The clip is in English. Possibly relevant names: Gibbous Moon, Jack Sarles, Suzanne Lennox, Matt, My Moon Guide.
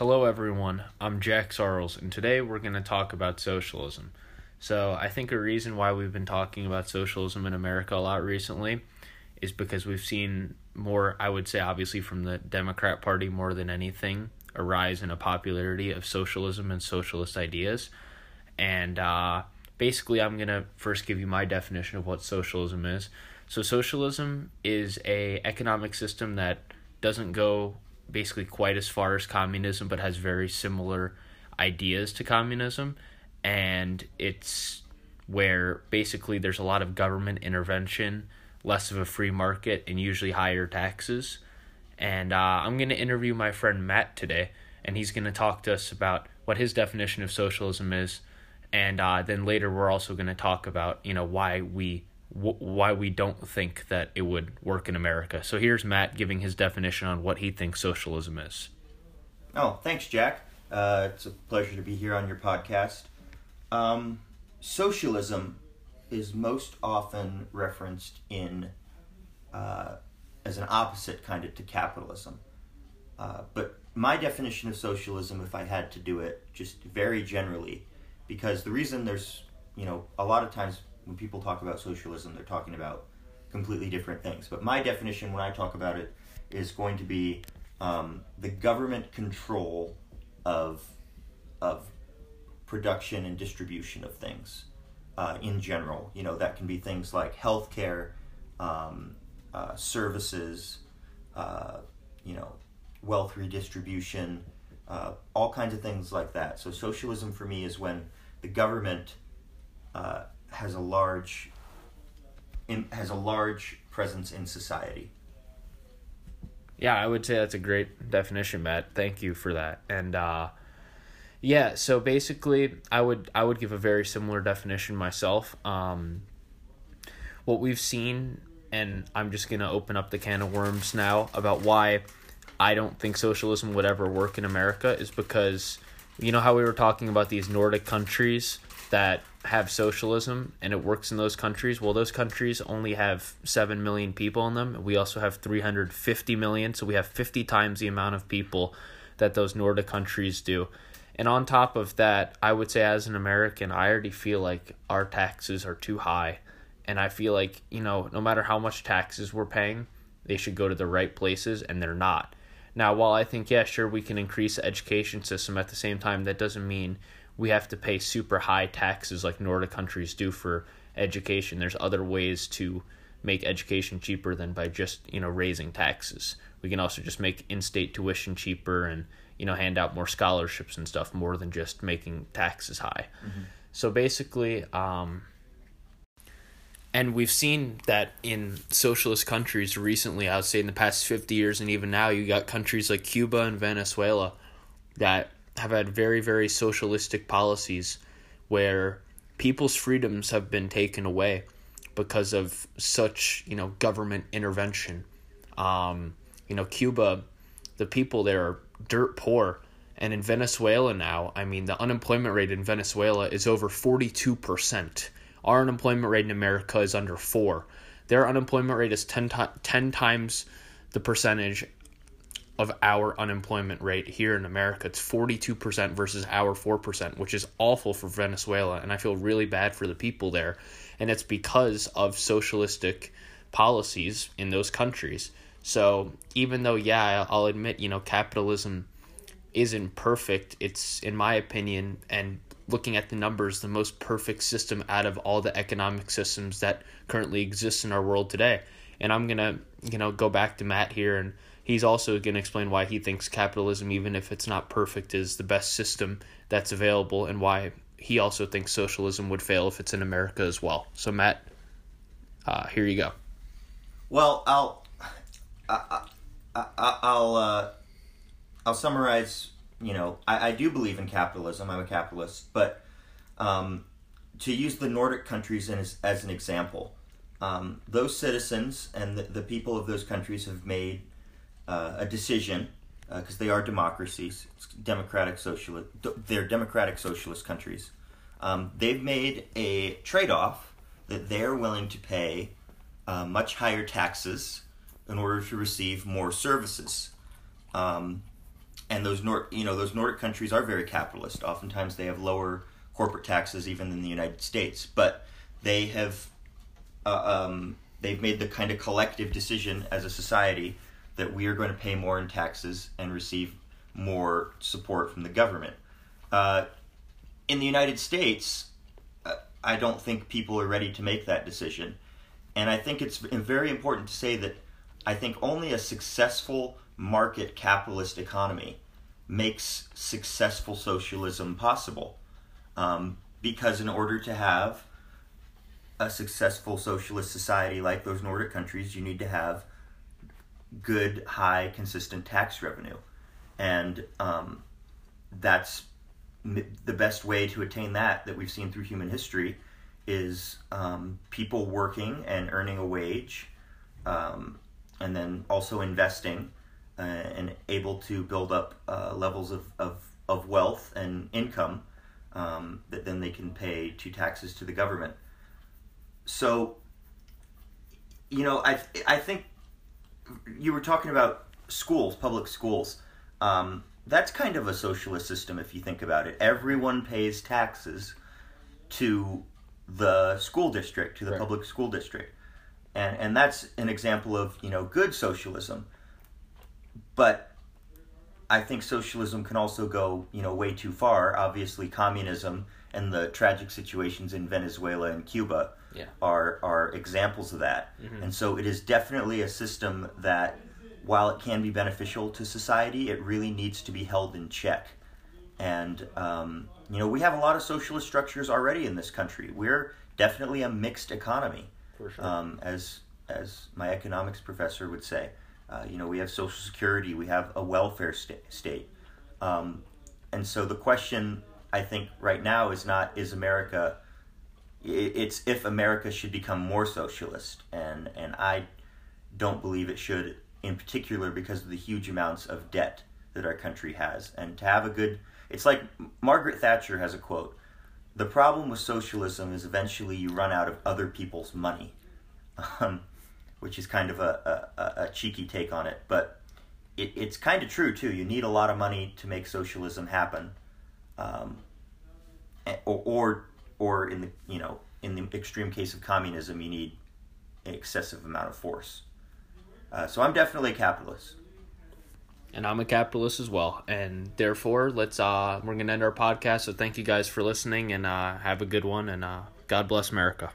Hello everyone, I'm Jack Sarles, and today we're going to talk about socialism. So I think a reason why we've been talking about socialism in America a lot recently is because we've seen more, I would say obviously from the Democrat Party more than anything, a rise in a popularity of socialism and socialist ideas. And basically I'm going to first give you my definition of what socialism is. So socialism is an economic system that doesn't go basically quite as far as communism, but has very similar ideas to communism, and it's where basically there's a lot of government intervention, less of a free market, and usually higher taxes. And I'm going to interview my friend Matt today, and he's going to talk to us about what his definition of socialism is, and then later we're also going to talk about, you know, why we don't think that it would work in America. So here's Matt giving his definition on what he thinks socialism is. Oh, thanks, Jack. It's a pleasure to be here on your podcast. Socialism is most often referenced in as an opposite kind of to capitalism. But my definition of socialism, if I had to do it, just very generally, because the reason there's, you know, a lot of times when people talk about socialism, they're talking about completely different things. But my definition when I talk about it is going to be the government control of production and distribution of things in general. You know, that can be things like healthcare, services, you know, wealth redistribution, all kinds of things like that. So socialism for me is when the government has a large presence in society. Yeah, I would say that's a great definition, Matt. Thank you for that. And yeah, so basically, I would give a very similar definition myself. What we've seen, and I'm just gonna open up the can of worms now about why I don't think socialism would ever work in America, is because, you know how we were talking about these Nordic countries that have socialism and it works in those countries. Well, those countries only have 7 million people in them. We also have 350 million, so we have 50 times the amount of people that those Nordic countries do. And on top of that, I would say as an American, I already feel like our taxes are too high. And I feel like, you know, no matter how much taxes we're paying, they should go to the right places, and they're not. Now, while I think, yeah, sure, we can increase the education system, at the same time, that doesn't mean we have to pay super high taxes like Nordic countries do for education. There's other ways to make education cheaper than by just, you know, raising taxes. We can also just make in-state tuition cheaper and, you know, hand out more scholarships and stuff more than just making taxes high. Mm-hmm. So basically, and we've seen that in socialist countries recently, I would say in the past 50 years and even now, you got countries like Cuba and Venezuela that have had very, very socialistic policies where people's freedoms have been taken away because of such, you know, government intervention. You know, Cuba, the people there are dirt poor. And in Venezuela now, I mean, the unemployment rate in Venezuela is over 42%. Our unemployment rate in America is under 4%. Their unemployment rate is 10 times the percentage of our unemployment rate here in America. It's 42% versus our 4%, which is awful for Venezuela, and I feel really bad for the people there. And it's because of socialistic policies in those countries. So even though, yeah, I'll admit, you know, capitalism isn't perfect, it's, in my opinion, and looking at the numbers, the most perfect system out of all the economic systems that currently exist in our world today. And I'm going to, you know, go back to Matt here, and he's also going to explain why he thinks capitalism, even if it's not perfect, is the best system that's available, and why he also thinks socialism would fail if it's in America as well. So, Matt, here you go. Well, I'll summarize. You know, I do believe in capitalism. I'm a capitalist, but to use the Nordic countries as an example, those citizens and the people of those countries have made a decision, because they are democracies, they're democratic socialist countries. They've made a trade-off that they're willing to pay much higher taxes in order to receive more services. And those Nordic countries are very capitalist. Oftentimes they have lower corporate taxes even than the United States, but they have they've made the kind of collective decision as a society that we are going to pay more in taxes and receive more support from the government. In the United States, I don't think people are ready to make that decision. And I think it's very important to say that I think only a successful market capitalist economy makes successful socialism possible. Because in order to have a successful socialist society like those Nordic countries, you need to have good, high, consistent tax revenue. And that's the best way to attain that we've seen through human history is people working and earning a wage, and then also investing and able to build up levels of wealth and income that then they can pay to taxes to the government. So, I think you were talking about schools, public schools. That's kind of a socialist system if you think about it. Everyone pays taxes to the school district, to the Right. public school district. And that's an example of, good socialism. But I think socialism can also go, way too far. Obviously, communism and the tragic situations in Venezuela and Cuba Yeah. are examples of that. Mm-hmm. And so it is definitely a system that, while it can be beneficial to society, it really needs to be held in check. And, we have a lot of socialist structures already in this country. We're definitely a mixed economy. For sure. As my economics professor would say, we have Social Security, we have a welfare state. And so the question, I think, right now is not, is America... It's if America should become more socialist, and I don't believe it should, in particular because of the huge amounts of debt that our country has. And to have a good... It's like Margaret Thatcher has a quote, "The problem with socialism is eventually you run out of other people's money," which is kind of a cheeky take on it. But it's kind of true, too. You need a lot of money to make socialism happen, or in the extreme case of communism, you need an excessive amount of force. So I'm definitely a capitalist. And I'm a capitalist as well. And therefore, we're going to end our podcast. So thank you guys for listening, and have a good one. And God bless America.